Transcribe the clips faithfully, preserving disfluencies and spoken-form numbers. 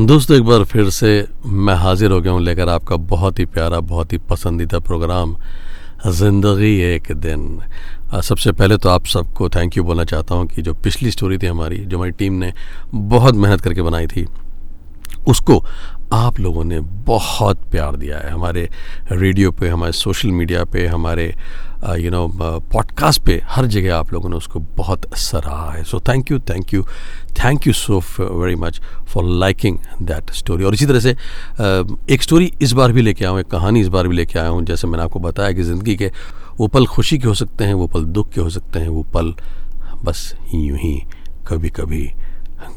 दोस्तों, एक बार फिर से मैं हाजिर हो गया हूँ लेकर आपका बहुत ही प्यारा, बहुत ही पसंदीदा प्रोग्राम ज़िंदगी एक दिन। सबसे पहले तो आप सबको थैंक यू बोलना चाहता हूँ कि जो पिछली स्टोरी थी हमारी, जो हमारी टीम ने बहुत मेहनत करके बनाई थी, उसको आप लोगों ने बहुत प्यार दिया है। हमारे रेडियो पे, हमारे सोशल मीडिया पे, हमारे यू नो पॉडकास्ट पे, हर जगह आप लोगों ने उसको बहुत सराहा है। So thank you thank you thank you so very much for liking that story. और इसी तरह से एक स्टोरी इस बार भी लेके आया हूँ, एक कहानी इस बार भी लेके आया हूँ। जैसे मैंने आपको बताया कि ज़िंदगी के वो पल खुशी के हो सकते हैं, वो पल दुख के हो सकते हैं, वो पल बस यूं ही कभी कभी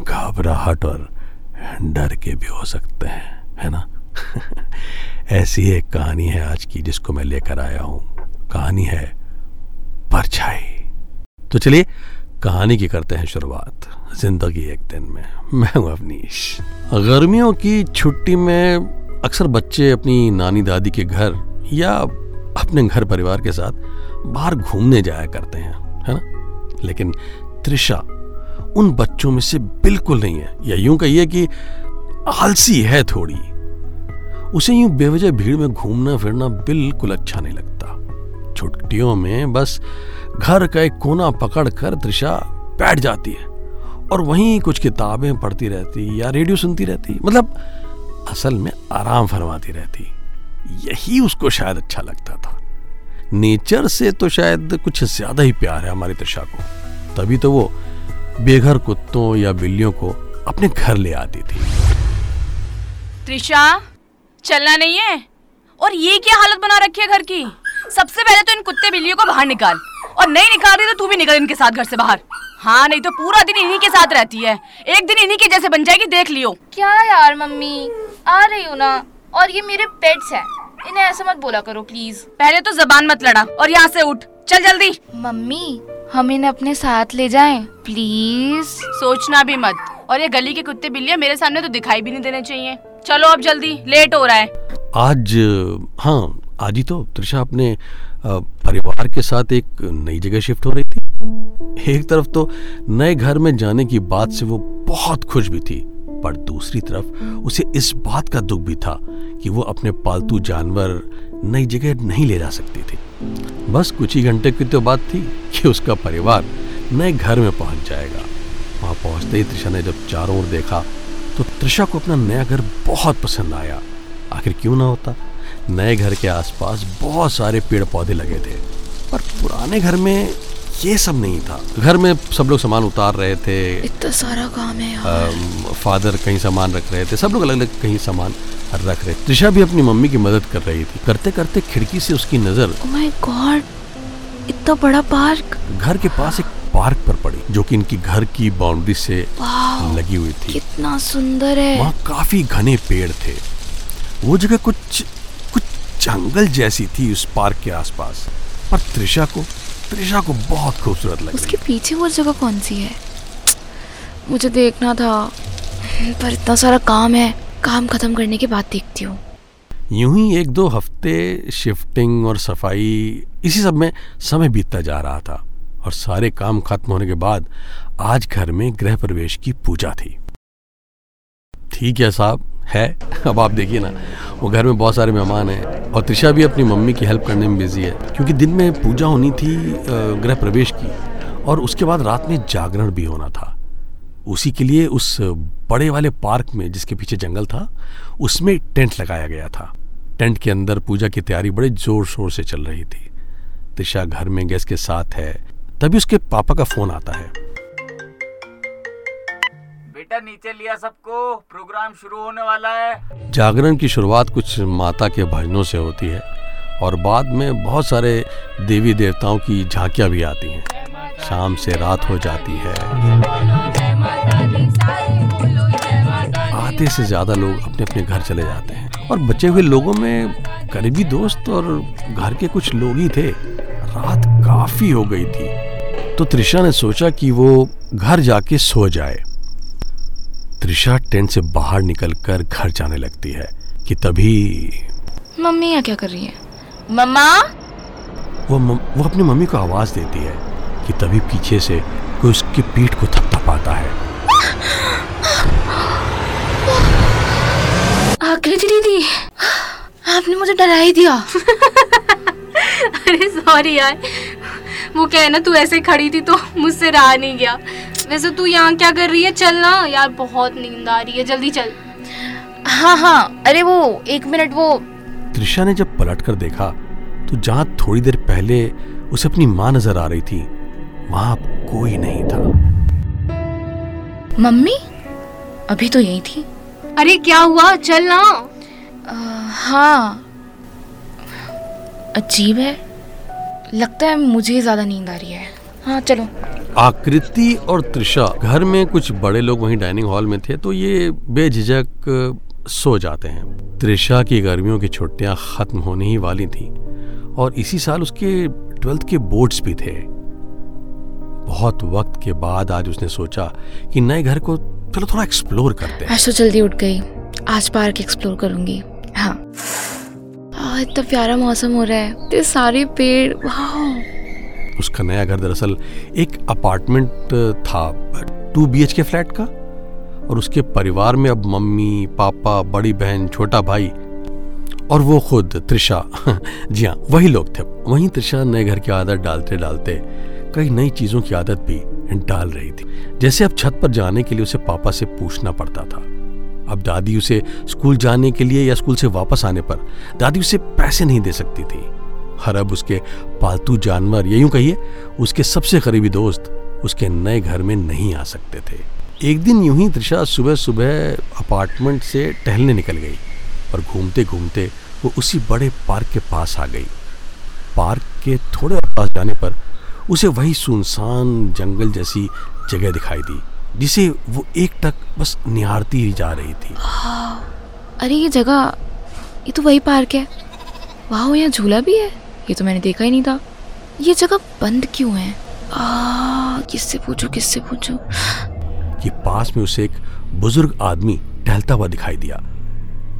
घबराहट और डर के भी हो सकते हैं, है ना। ऐसी एक कहानी है आज की जिसको मैं लेकर आया हूँ। कहानी है परछाई। तो चलिए कहानी की करते हैं शुरुआत, जिंदगी एक दिन में। मैं हूँ अवनीश। गर्मियों की छुट्टी में अक्सर बच्चे अपनी नानी दादी के घर या अपने घर परिवार के साथ बाहर घूमने जाया करते हैं, है ना। लेकिन त्रिशा उन बच्चों में से बिल्कुल नहीं है, या यूं कहिए कि आलसी है थोड़ी। उसे यूं बेवजह भीड़ में घूमना फिरना बिल्कुल अच्छा नहीं लगता। छुट्टियों में बस घर का एक कोना पकड़कर त्रिशा बैठ जाती है और वहीं कुछ किताबें पढ़ती रहती या रेडियो सुनती रहती, मतलब असल में आराम फरमाती रहती। यही उसको शायद अच्छा लगता था। नेचर से तो शायद कुछ ज्यादा ही प्यार है हमारी त्रिशा को, तभी तो वो बेघर कुत्तों या बिल्लियों को अपने घर ले आती थी। त्रिशा, चलना नहीं है? और ये क्या हालत बना रखी है घर की? सबसे पहले तो इन कुत्ते बिल्लियों को बाहर निकाल, और नहीं निकाल रही तो तू भी निकल इनके साथ घर से बाहर। हाँ, नहीं तो पूरा दिन इन्हीं के साथ रहती है, एक दिन इन्हीं के जैसे बन जाएगी, देख लियो। क्या यार मम्मी, आ रही हूँ ना। और ये मेरे पेट्स हैं, इन्हें ऐसे मत बोला करो प्लीज। पहले तो जबान मत लड़ा और यहाँ से उठ, चल जल्दी। मम्मी, हम इन्हें अपने साथ ले जाएं प्लीज। सोचना भी मत, और ये गली के कुत्ते बिल्लियां मेरे सामने तो दिखाई भी नहीं देने चाहिए। चलो अब जल्दी, लेट हो रहा है। आज हाँ आज ही तो त्रिशा अपने परिवार के साथ एक नई जगह शिफ्ट हो रही थी। एक तरफ तो नए घर में जाने की बात से वो बहुत खुश भी थी, पर दूसरी तरफ उसे इस बात का दुख भी था कि वो अपने पालतू जानवर नई जगह नहीं ले जा सकती थी। बस कुछ ही घंटे की तो बात थी कि उसका परिवार नए घर में पहुंच जाएगा। वहां पहुंचते ही त्रिशा ने जब चारों ओर देखा तो त्रिशा को अपना नया घर बहुत पसंद आया। आखिर क्यों ना होता। नए घर के आसपास बहुत सारे पेड़ पौधे लगे थे, पर पुराने घर में ये सब नहीं था। घर में सब लोग सामान उतार रहे थे, इतना सारा काम है यार। फादर कहीं सामान रख रहे थे, सब लोग अलग अलग कहीं सामान रख रहे थे। त्रिशा भी अपनी मम्मी की मदद कर रही थी। करते करते खिड़की से उसकी नजर oh my God, इतना बड़ा पार्क। घर के पास एक पार्क पर पड़ी जो कि इनकी घर की बाउंड्री से wow, लगी हुई थी। कितना सुंदर है। वहाँ काफी घने पेड़ थे। वो जगह कुछ कुछ जंगल जैसी थी उस पार्क के आसपास, पर त्रिशा को त्रिशा को बहुत खूबसूरत लगी। उसके पीछे वो जगह कौन सी है? मुझे देखना था, पर इतना सारा काम है, काम खत्म करने के बाद देखती हूँ। यूं ही एक दो हफ्ते शिफ्टिंग और सफाई, इसी सब में समय बीतता जा रहा था। और सारे काम खत्म होने के बाद आज घर में गृह प्रवेश की पूजा थी। ठीक है साहब, है। अब आप देखिए ना, वो घर में बहुत सारे मेहमान हैं और त्रिशा भी अपनी मम्मी की हेल्प करने में बिजी है, क्योंकि दिन में पूजा होनी थी गृह प्रवेश की, और उसके बाद रात में जागरण भी होना था। उसी के लिए उस बड़े वाले पार्क में, जिसके पीछे जंगल था, उसमें टेंट लगाया गया था। टेंट के अंदर पूजा की तैयारी बड़े जोर शोर से चल रही थी। त्रिशा घर में गैस के साथ है, तभी उसके पापा का फोन आता है। बेटा नीचे लिया सबको, प्रोग्राम शुरू होने वाला है। जागरण की शुरुआत कुछ माता के भजनों से होती है और बाद में बहुत सारे देवी देवताओं की झांकियां भी आती हैं। शाम से रात हो जाती है। आधे से ज्यादा लोग अपने अपने घर चले जाते हैं और बचे हुए लोगों में करीबी दोस्त और घर के कुछ लोग ही थे। रात काफी हो गई थी, तो त्रिशा ने सोचा कि वो घर जाके सो जाए। त्रिशा टेंट से बाहर निकलकर घर जाने लगती है कि तभी मम्मी यहाँ क्या कर रही है? मम्मा! वो मम, वो अपनी मम्मी को आवाज देती है कि तभी पीछे से कोई उसकी पीठ को थपथपाता है। अकेली दीदी, आपने मुझे डरा ही दिया। अरे सॉरी यार, वो कहे ना तू ऐसे खड़ी थी तो मुझसे रहा नहीं गया। वैसे तू यहाँ क्या कर रही है? चल ना यार, बहुत नींद आ रही है, जल्दी चल। हाँ हाँ, अरे वो एक मिनट, वो त्रिशा ने जब पलट कर देखा तो जहाँ थोड़ी देर पहले उसे अपनी माँ नजर आ रही थी वहाँ कोई नहीं था। मम्मी अभी तो यही थी। अरे क्या हुआ, चल ना। आ, हाँ अजीब है, लगता है मुझे ज्यादा नींद आ रही है। हाँ चलो। आकृति और त्रिशा घर में कुछ बड़े लोग वहीं डाइनिंग हॉल में थे तो ये बेझिझक सो जाते हैं। त्रिशा की गर्मियों की छुट्टियां खत्म होने ही वाली थी और इसी साल उसके ट्वेल्थ के बोर्ड्स भी थे। बहुत वक्त के बाद आज उसने सोचा कि नए घर को चलो थोड़ा एक्सप्लोर करते हैं। आज तो जल्दी उठ गई, आज पार्क एक्सप्लोर करूंगी। हाँ आ, इतना प्यारा मौसम हो रहा है, ये सारे पेड़, वाह। उसका नया घर दरअसल एक अपार्टमेंट था टू बीएचके फ्लैट का, और उसके परिवार में अब मम्मी पापा बड़ी बहन छोटा भाई और वो खुद त्रिशा। जी हाँ वही लोग थे। वहीं त्रिशा नए घर की आदत डालते डालते कई नई चीजों की आदत भी डाल रही थी। जैसे अब छत पर जाने के लिए उसे पापा से पूछना पड़ता था, अब दादी उसे स्कूल जाने के लिए या स्कूल से वापस आने पर दादी उसे पैसे नहीं दे सकती थी। हर अब उसके पालतू जानवर या यूं कहिए उसके सबसे करीबी दोस्त उसके नए घर में नहीं आ सकते थे। एक दिन यूं ही त्रिशा सुबह सुबह अपार्टमेंट से टहलने निकल गई और घूमते घूमते वो उसी बड़े पार्क के पास आ गई। पार्क के थोड़े पास जाने पर उसे वही सुनसान जंगल जैसी जगह दिखाई दी जिसे वो एक टक बस निहारती ही जा रही थी। अरे ये जगह, ये तो वही पार्क है। वाह यहाँ झूला भी है, ये तो मैंने देखा ही नहीं था। ये जगह बंद क्यों है? आ, किससे पूछो किससे पूछो। कि पास में उसे एक बुजुर्ग आदमी टहलता हुआ दिखाई दिया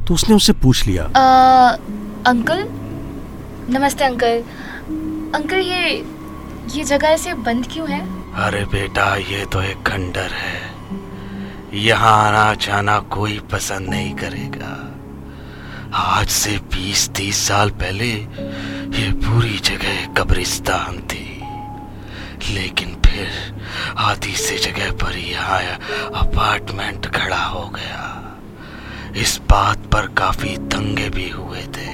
तो उसने उससे पूछ लिया। आ, अंकल नमस्ते अंकल। अंकल ये ये जगह ऐसे बंद क्यों है? अरे बेटा ये तो एक खंडर है, यहाँ आना जाना कोई पसंद नहीं करेगा। आज से बीस तीस साल पहले ये पूरी जगह कब्रिस्तान थी, लेकिन फिर आधी से जगह पर यहाँ अपार्टमेंट खड़ा हो गया। इस बात पर काफी दंगे भी हुए थे।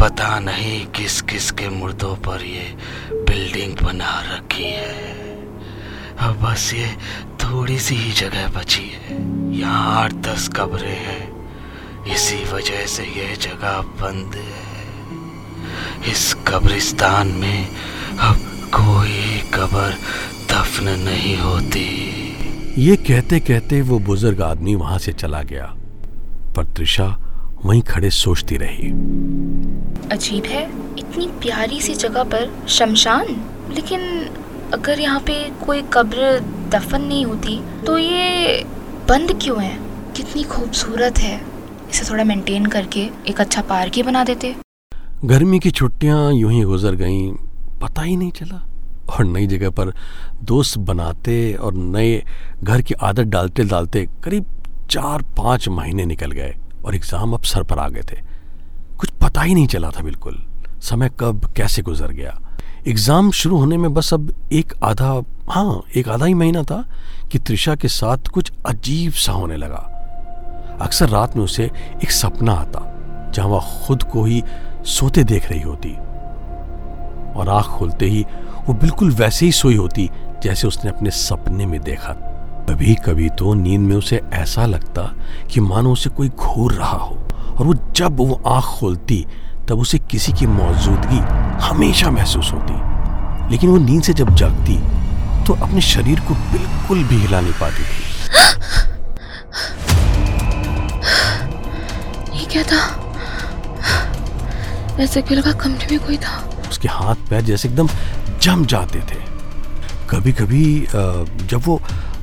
पता नहीं किस किस के मुर्दों पर ये बिल्डिंग बना रखी है। अब बस ये थोड़ी सी ही जगह बची है, यहाँ आठ दस कब्रें हैं, इसी वजह से यह जगह बंद है। इस कब्रिस्तान में अब कोई कब्र दफन नहीं होती। ये कहते कहते वो बुजुर्ग आदमी वहां से चला गया, पर त्रिशा वहीं खड़े सोचती रही। अजीब है, इतनी प्यारी सी जगह पर शमशान, लेकिन अगर यहाँ पे कोई कब्र दफन नहीं होती तो ये बंद क्यों है? कितनी खूबसूरत है, इसे थोड़ा मेंटेन करके एक अच्छा पार्क ही बना देते। गर्मी की छुट्टियाँ यूं ही गुजर गईं, पता ही नहीं चला। और नई जगह पर दोस्त बनाते और नए घर की आदत डालते डालते करीब चार पाँच महीने निकल गए और एग्जाम अब सर पर आ गए थे। कुछ पता ही नहीं चला था बिल्कुल, समय कब कैसे गुजर गया। एग्जाम शुरू होने में बस अब एक आधा हाँ एक आधा ही महीना था कि त्रिशा के साथ कुछ अजीब सा होने लगा। अक्सर रात में उसे एक सपना आता जहां वह खुद को ही सोते देख रही होती और आंख खोलते ही वो बिल्कुल वैसे ही सोई होती जैसे उसने अपने सपने में देखा। कभी कभी तो नींद में उसे ऐसा लगता कि मानो उसे कोई घूर रहा हो, और वो जब वो आंख खोलती तब उसे किसी की मौजूदगी हमेशा महसूस होती। लेकिन वो नींद से जब जागती तो अपने शरीर को बिल्कुल भी हिला नहीं पाती थी। ये क्या था? ऐसे क्यों लगा कमरे में कोई था। उसके हाथ पैर जैसे एकदम जम जाते थे। कभी कभी जब वो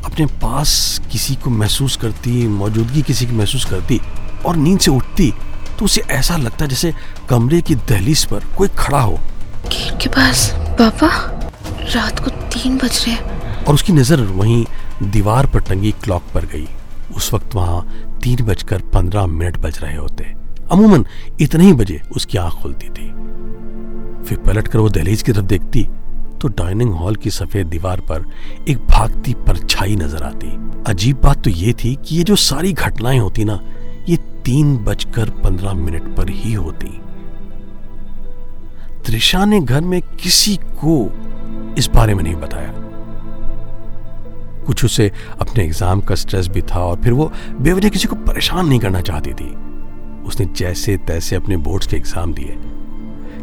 अपने पास किसी को महसूस करती, मौजूदगी किसी की महसूस करती और नींद से उठती तो उसे ऐसा लगता जैसे कमरे की दहलीज पर कोई खड़ा हो। गेट के पास पापा, रात को तीन बज रहे हैं। और उसकी नज़र वहीं दीवार पर टंगी क्लॉक पर गई उस वक्त वहाँ तीन बजकर पंद्रह मिनट बज रहे होते। अमूमन इतने ही बजे उसकी आंख खुलती थी। फिर पलटकर वो दहलीज की तरफ देखती तो डाइनिंग हॉल की सफेद दीवार पर एक भागती परछाई नजर आती। अजीब बात तो ये थी कि ये जो सारी घटनाएं होती ना, ये तीन बजकर पंद्रह मिनट पर ही होती। त्रिशा ने घर में किसी को इस बारे में नहीं बताया। कुछ उसे अपने एग्जाम का स्ट्रेस भी था और फिर वो बेवजह किसी को परेशान नहीं करना चाहती थी। उसने जैसे तैसे अपने बोर्ड्स के एग्जाम दिए,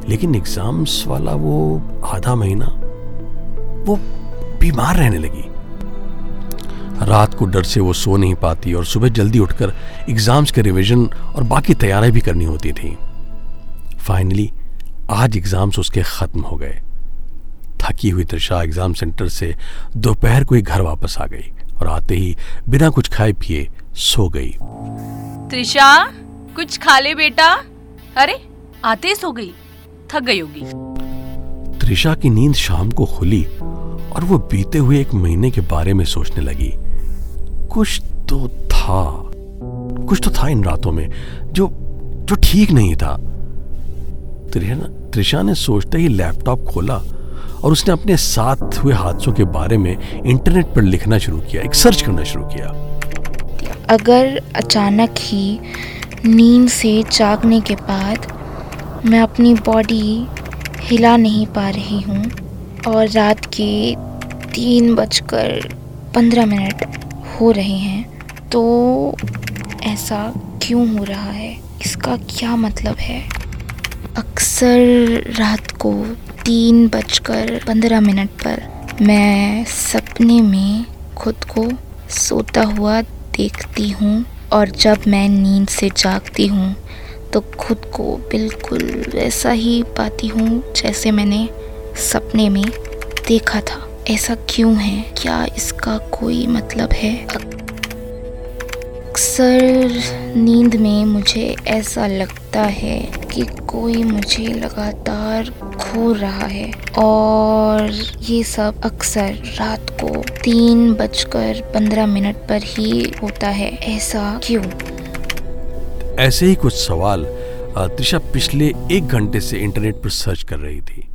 लेकिन एग्जाम्स वाला वो आधा महीना वो बीमार रहने लगी। रात को डर से वो सो नहीं पाती और सुबह जल्दी उठकर एग्जाम्स के रिवीजन और बाकी तैयारी भी करनी होती थी। फाइनली आज एग्जाम्स उसके खत्म हो गए। थकी हुई त्रिशा एग्जाम सेंटर से दोपहर को ही घर वापस आ गई और आते ही बिना कुछ खाए पिए सो गई। त्रिशा, कुछ खा ले बेटा। अरे आते ही सो गई, थक गई होगी। त्रिशा की नींद शाम को खुली और वो बीते हुए एक महीने के बारे में सोचने लगी। कुछ तो था, कुछ तो था इन रातों में जो जो ठीक नहीं था। त्रिशा ने सोचते ही लैपटॉप खोला और उसने अपने साथ हुए हादसों के बारे में इंटरनेट पर लिखना शुरू किया, एक सर्च करना शुरू किया। अगर अचानक ही नींद से जागने के बाद मैं अपनी बॉडी हिला नहीं पा रही हूँ और रात के तीन बजकर पंद्रह मिनट हो रहे हैं, तो ऐसा क्यों हो रहा है? इसका क्या मतलब है? अक्सर रात को तीन बजकर पंद्रह मिनट पर मैं सपने में खुद को सोता हुआ देखती हूँ और जब मैं नींद से जागती हूँ तो खुद को बिल्कुल वैसा ही पाती हूँ जैसे मैंने सपने में देखा था। ऐसा क्यों है? क्या इसका कोई मतलब है? अक्सर नींद में मुझे ऐसा लगता है कि कोई मुझे लगातार घूर रहा है और ये सब अक्सर रात को तीन बजकर पंद्रह मिनट पर ही होता है। ऐसा क्यों? ऐसे ही कुछ सवाल त्रिशा पिछले एक घंटे से इंटरनेट पर सर्च कर रही थी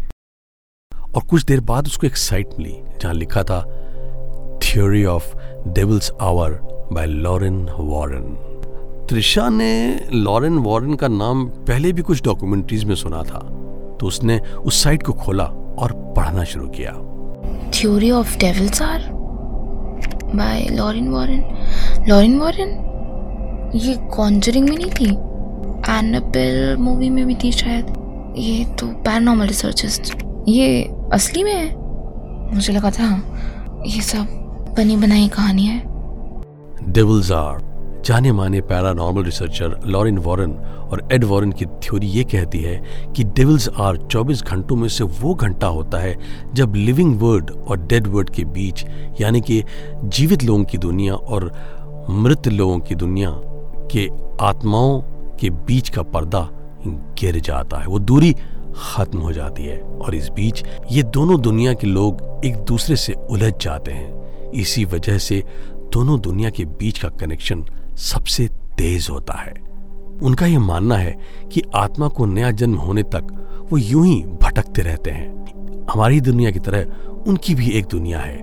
और कुछ देर बाद उसको एक साइट मिली जहां लिखा था theory of devil's hour by Lorraine Warren. Trisha ने लॉरेन वॉरेन का नाम पहले भी कुछ डॉक्यूमेंट्रीज में सुना था, तो उसने उस साइट को खोला और पढ़ना शुरू किया। Theory of devil's hour by Lorraine Warren. Lorraine Warren ये कॉन्जरिंग में नहीं थी, एनाबेल मूवी में भी थी शायद। ये तो पैरानॉर्मल रिसर्चर्स, ये असली में है? मुझे लगा था ये सब बनी बनाई कहानी है। डेविल्स आवर जाने माने पैरानॉर्मल रिसर्चर लॉरेन वॉरेन और एड वॉरेन की थ्योरी ये कहती है कि डेविल्स आवर चौबीस घंटों में से वो घंटा होता है जब लिविंग वर्ड और डेड वर्ड के बीच, यानी कि जीवित लोगों की दुनिया और मृत लोगों की दुनिया के आत्माओं के बीच का पर्दा गिर जाता है, वो दूरी खत्म हो जाती है और इस बीच ये दोनों दुनिया के लोग एक दूसरे से उलझ जाते हैं। इसी वजह से दोनों दुनिया के बीच का कनेक्शन सबसे तेज होता है। उनका यह मानना है कि आत्मा को नया जन्म होने तक वो यूं ही भटकते रहते हैं। हमारी दुनिया की तरह उनकी भी एक दुनिया है।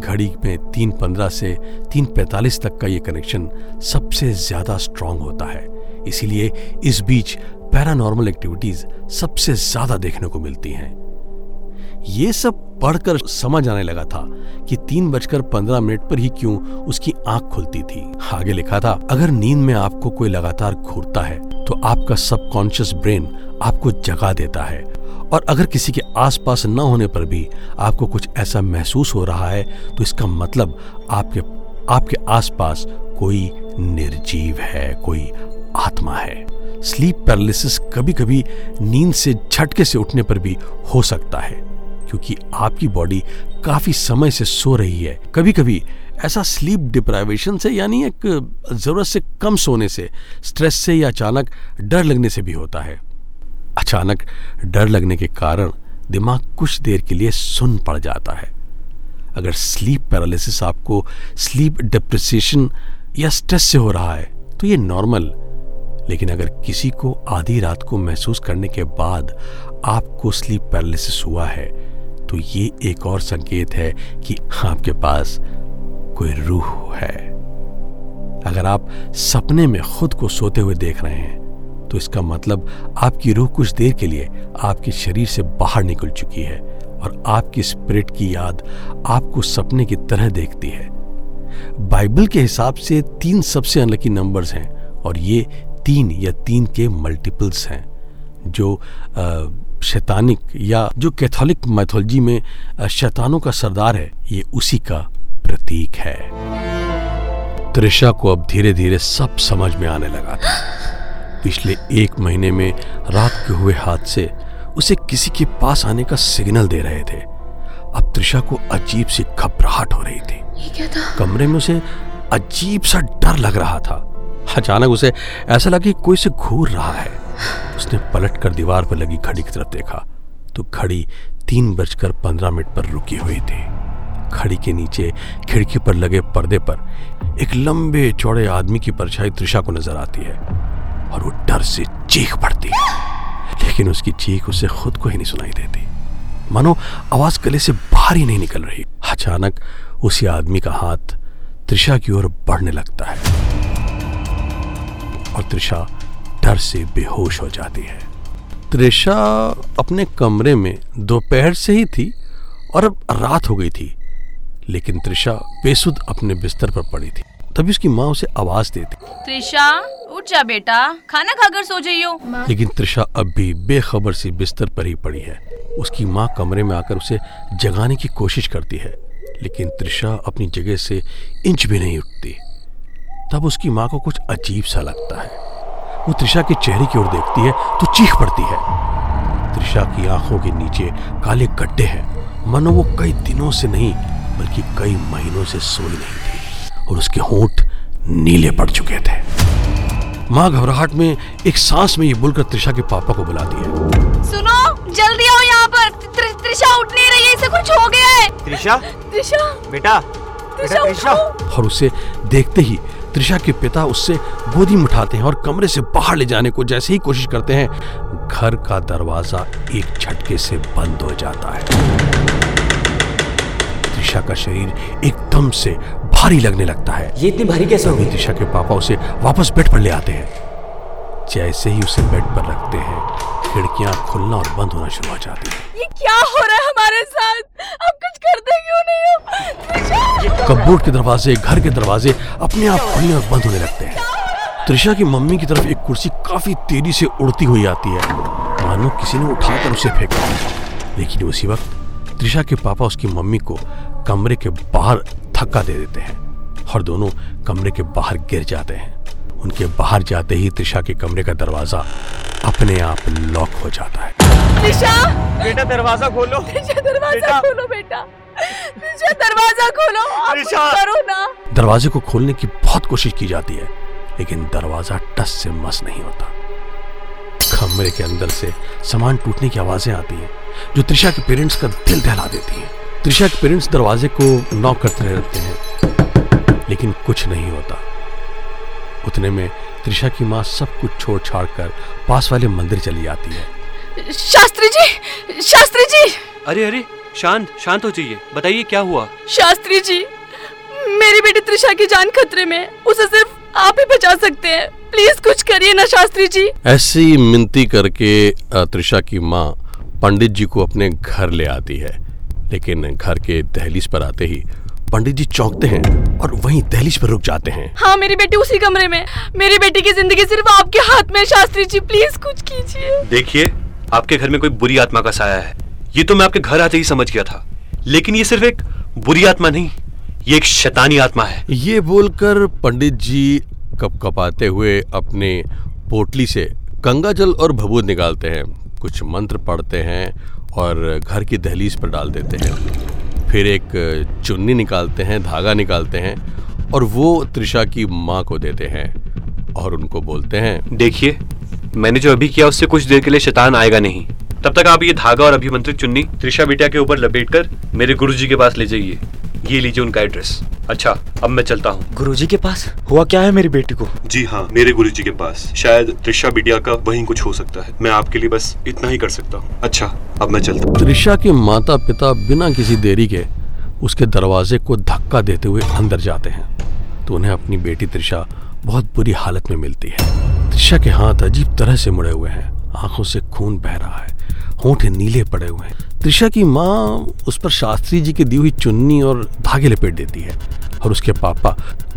घड़ी में तीन पंद्रह से तीन पैंतालीस तक का ये कनेक्शन सबसे ज्यादा स्ट्रांग होता है, इसीलिए इस बीच पैरानॉर्मल एक्टिविटीज सबसे ज्यादा देखने को मिलती हैं। ये सब पढ़कर समझ आने लगा था कि तीन बजकर पंद्रह मिनट पर ही क्यों उसकी आंख खुलती थी। आगे लिखा था, अगर नींद में आपको कोई लगातार घूरता है तो आपका सबकॉन्शियस ब्रेन आपको जगा देता है, और अगर किसी के आसपास न होने पर भी आपको कुछ ऐसा महसूस हो रहा है तो इसका मतलब आपके आपके आसपास कोई निर्जीव है, कोई आत्मा है। स्लीप पैरालिसिस कभी कभी नींद से झटके से उठने पर भी हो सकता है, क्योंकि आपकी बॉडी काफी समय से सो रही है। कभी कभी ऐसा स्लीप डिप्राइवेशन से, यानी एक जरूरत से कम सोने से, स्ट्रेस से या अचानक डर लगने से भी होता है। अचानक डर लगने के कारण दिमाग कुछ देर के लिए सुन पड़ जाता है। अगर स्लीप पैरालिसिस आपको स्लीप डिप्रेशन या स्ट्रेस से हो रहा है तो ये नॉर्मल, लेकिन अगर किसी को आधी रात को महसूस करने के बाद आपको स्लीप पैरालिसिस हुआ है तो ये एक और संकेत है कि आपके पास कोई रूह है। अगर आप सपने में खुद को सोते हुए देख रहे हैं तो इसका मतलब आपकी रूह कुछ देर के लिए आपके शरीर से बाहर निकल चुकी है और आपकी स्पिरिट की याद आपको सपने की तरह देखती है। बाइबल के हिसाब से तीन सबसे अनलकी नंबर्स हैं और ये तीन या तीन के मल्टीपल्स हैं जो शैतानिक या जो कैथोलिक मैथोलॉजी में शैतानों का सरदार है, ये उसी का प्रतीक है। त्रिशा को अब धीरे धीरे सब समझ में आने लगा था। पिछले एक महीने में रात के हुए हादसे उसे किसी के पास आने का सिग्नल दे रहे थे। अब त्रिशा को अजीब सी घबराहट हो रही थी। ये क्या था? कमरे में उसे अजीब सा डर लग रहा था। अचानक उसे ऐसा लगा कि कोई से घूर रहा है। उसने पलटकर दीवार पर लगी घड़ी की तरफ देखा तो घड़ी तीन बजकर पंद्रह मिनट पर रुकी हुई थी। घड़ी के नीचे खिड़की पर लगे पर्दे पर एक लंबे चौड़े आदमी की परछाई त्रिशा को नजर आती है और वो डर से चीख पड़ती है, लेकिन उसकी चीख उसे खुद को ही नहीं सुनाई देती, मानो आवाज गले से बाहर ही नहीं निकल रही। अचानक उसी आदमी का हाथ त्रिशा की ओर बढ़ने लगता है और त्रिशा डर से बेहोश हो जाती है। त्रिशा अपने कमरे में दोपहर से ही थी और अब रात हो गई थी, लेकिन त्रिशा बेसुध अपने बिस्तर पर पड़ी थी। तभी उसकी माँ उसे आवाज देती, त्रिशा उठ जा बेटा, खाना खाकर सो जाइयो। लेकिन त्रिशा अब भी बेखबर सी बिस्तर पर ही पड़ी है। उसकी माँ कमरे में आकर उसे जगाने की कोशिश करती है, लेकिन त्रिशा अपनी जगह से इंच भी नहीं उठती। तब उसकी माँ को कुछ अजीब सा लगता है। वो त्रिशा के चेहरे की ओर देखती है तो चीख पड़ती है। त्रिशा की आंखों के नीचे काले गड्ढे हैं, मानो वो कई दिनों से नहीं बल्कि कई महीनों से सोई नहीं थी और उसके होंठ नीले पड़ चुके थे। माँ घबराहट में एक सांस में ये बोलकर त्रिशा के पापा को बुलाती है, सुनो जल्दी आओ यहाँ पर, त्रि, त्रिशा उठ नहीं रही है, इसे कुछ हो गया है। त्रिशा त्रिशा बेटा बेटा त्रिशा। और उसे देखते ही त्रिशा के पिता उससे गोदी में उठाते हैं और कमरे से बाहर ले जाने को जैसे ही कोशिश करते हैं, घर का दरवाजा एक झटके से बंद हो जाता है। त्रिशा का शरीर एकदम से भारी लगने लगता है। ये इतनी भारी कैसे हो गई? त्रिशा के पापा उसे वापस बेड पर ले आते हैं। जैसे ही उसे बेड पर रखते हैं, खिड़कियां खुलना और बंद होना शुरू हो जाती है। ये क्या हो रहा है हमारे साथ? अब कुछ करते क्यों नहीं हो? कबूर्ड के दरवाजे, घर के दरवाजे अपने आप खुलने और बंद होने लगते हैं। त्रिशा की मम्मी की तरफ एक कुर्सी काफी तेजी से उड़ती हुई आती है, मानो किसी ने उठाकर उसे फेंका। लेकिन उसी वक्त त्रिशा के पापा उसकी मम्मी को कमरे के बाहर धक्का दे देते हैं और दोनों कमरे के बाहर गिर जाते हैं। उनके बाहर जाते ही त्रिशा के कमरे का दरवाजा अपने आप लॉक हो जाता है। त्रिशा बेटा दरवाजा खोलो, त्रिशा दरवाजा खोलो बेटा, त्रिशा दरवाजा खोलो, त्रिशा करो ना। दरवाजे को खोलने की बहुत कोशिश की जाती है, लेकिन दरवाजा टस से मस नहीं होता। कमरे के अंदर से सामान टूटने की आवाजें आती हैं, जो त्रिशा के पेरेंट्स का दिल दहला देती है। त्रिशा के पेरेंट्स दरवाजे को नॉक करते रहते हैं, लेकिन कुछ नहीं होता। उतने में त्रिशा की माँ सब कुछ छोड़ छाड़ कर पास वाले मंदिर चली जाती है। शास्त्री जी, शास्त्री जी! अरे अरे शांत शांत हो जाइए, बताइए क्या हुआ? शास्त्री जी, मेरी बेटी त्रिशा की जान खतरे में, उसे सिर्फ आप ही बचा सकते हैं, प्लीज कुछ करिए ना शास्त्री जी। ऐसी मिनती करके त्रिशा की माँ पंडित जी को अपने घर ले आती है, लेकिन घर के दहलीज पर आते ही पंडित जी चौंकते हैं और वहीं दहलीज पर रुक जाते हैं। हाँ, मेरी बेटी उसी कमरे में, मेरी बेटी की जिंदगी सिर्फ आपके हाथ में, शास्त्री जी प्लीज कुछ कीजिए। देखिए, आपके घर में कोई बुरी आत्मा का साया है, ये तो मैं आपके घर आते ही समझ गया था, लेकिन ये सिर्फ एक बुरी आत्मा नहीं, ये एक शैतानी आत्मा है। ये बोलकर पंडित जी कपकपाते हुए अपने पोटली से गंगा जल और भभूत निकालते हैं, कुछ मंत्र पढ़ते हैं और घर की दहलीज पर डाल देते हैं। फिर एक चुन्नी निकालते हैं, धागा निकालते हैं और वो त्रिशा की माँ को देते हैं और उनको बोलते हैं, देखिए मैंने जो अभी किया उससे कुछ देर के लिए शैतान आएगा नहीं। तब तक आप ये धागा और अभिमंत्रित चुन्नी त्रिशा बेटा के ऊपर लपेटकर मेरे गुरुजी के पास ले जाइए, ये लीजिए उनका एड्रेस। अच्छा अब मैं चलता हूँ। गुरुजी के पास हुआ क्या है मेरी बेटी को? जी हाँ, मेरे गुरुजी के पास। शायद त्रिशा बिटिया का वहीं कुछ हो सकता है। मैं आपके लिए बस इतना ही कर सकता हूँ। अच्छा अब मैं चलता हूँ। त्रिशा के माता पिता बिना किसी देरी के उसके दरवाजे को धक्का देते हुए अंदर जाते हैं तो उन्हें अपनी बेटी त्रिशा बहुत बुरी हालत में मिलती है। त्रिशा के हाथ अजीब तरह से मुड़े हुए हैं, आंखों से खून बह रहा है, होंठ नीले पड़े हुए हैं। त्रिशा की माँ उस पर शास्त्री जी की दी हुई चुन्नी और धागे लपेट देती है और उसके पापा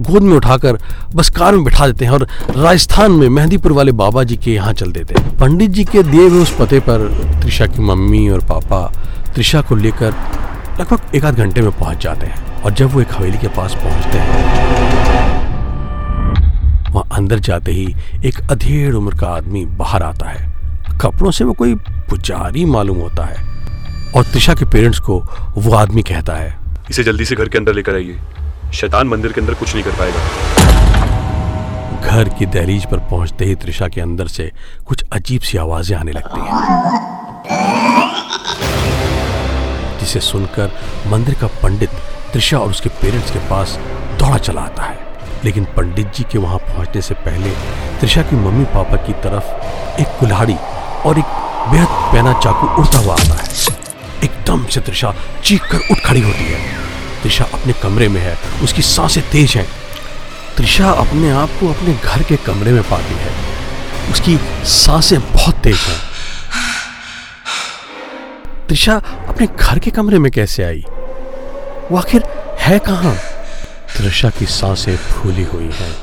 गोद में उठाकर बस कार में बिठा देते हैं और राजस्थान में मेहंदीपुर वाले बाबा जी के यहाँ चल देते हैं। पंडित जी के दिए हुए उस पते पर त्रिशा की मम्मी और पापा त्रिशा को लेकर लगभग एक आध घंटे में पहुँच जाते हैं और जब वो एक हवेली के पास पहुँचते हैं वहाँ अंदर जाते ही एक अधेड़ उम्र का आदमी बाहर आता है। कपड़ों से वो कोई पुजारी मालूम होता है और त्रिशा के पेरेंट्स को वो आदमी कहता है, इसे जल्दी से घर के अंदर लेकर आइए, शैतान मंदिर के अंदर कुछ नहीं कर पाएगा। घर की दहलीज पर पहुंचते ही त्रिशा के अंदर से कुछ अजीब सी आवाजें आने लगती हैं जिसे सुनकर मंदिर का पंडित त्रिशा और उसके पेरेंट्स के पास दौड़ा चला आता है। लेकिन पंडित जी के वहां पहुंचने से पहले त्रिशा की मम्मी पापा की तरफ एक कुल्हाड़ी और एक बेहद पैना चाकू उड़ता हुआ आता है। एकदम से त्रिशा चीख कर उठ खड़ी होती है। त्रिशा अपने कमरे में है, उसकी सांसें तेज हैं। त्रिशा अपने आप को अपने घर के कमरे में पाती है, उसकी सांसें बहुत तेज हैं। त्रिशा अपने घर के कमरे में कैसे आई, वो आखिर है कहाँ? त्रिशा की सांसें फूली हुई हैं।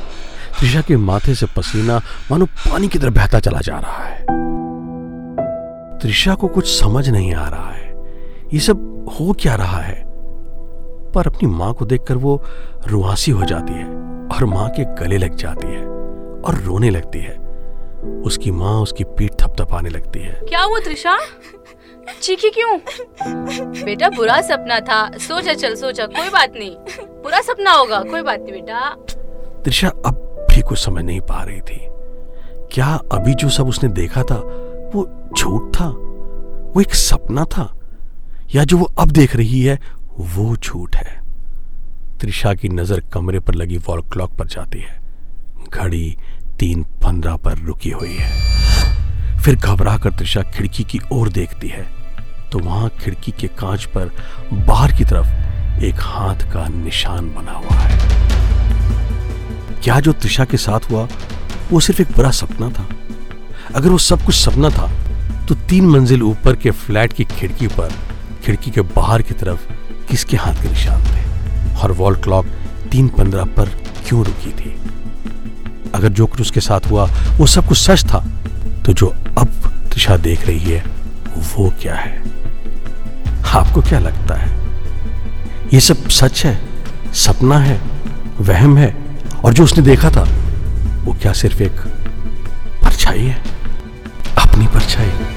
त्रिशा के माथे से पसीना मानो पानी की तरह बहता चला जा रहा है। त्रिशा को कुछ समझ नहीं आ रहा है ये सब हो क्या रहा है, पर अपनी माँ को देखकर वो रुआसी हो जाती है और माँ के गले लग जाती है और रोने लगती है। उसकी माँ उसकी पीठ थपथपाने लगती है। क्या हुआ त्रिशा, चीखी क्यों? बेटा बुरा सपना था, सो जा, चल सो जा, कोई बात नहीं, बुरा सपना होगा, कोई बात नहीं बेटा। त्रिशा अब भी कुछ समझ नहीं पा रही थी। क्या अभी जो सब उसने देखा था वो झूठ था, वो एक सपना था, या जो वो अब देख रही है वो झूठ है? त्रिशा की नजर कमरे पर लगी वॉल क्लॉक पर जाती है। घड़ी तीन पंद्रह पर रुकी हुई है। फिर घबरा कर त्रिशा खिड़की की ओर देखती है तो वहां खिड़की के कांच पर बाहर की तरफ एक हाथ का निशान बना हुआ है। क्या जो त्रिशा के साथ हुआ वो सिर्फ एक बुरा सपना था? अगर वो सब कुछ सपना था तो तीन मंजिल ऊपर के फ्लैट की खिड़की पर खिड़की के बाहर की तरफ किसके हाथ के निशान थे और वॉल क्लॉक तीन पंद्रह पर क्यों रुकी थी? अगर जो कुछ उसके साथ हुआ वो सब कुछ सच था तो जो अब त्रिशा देख रही है वो क्या है? आपको क्या लगता है, ये सब सच है, सपना है, वहम है, और जो उसने देखा था वो क्या सिर्फ एक परछाई है, अपनी परछाई?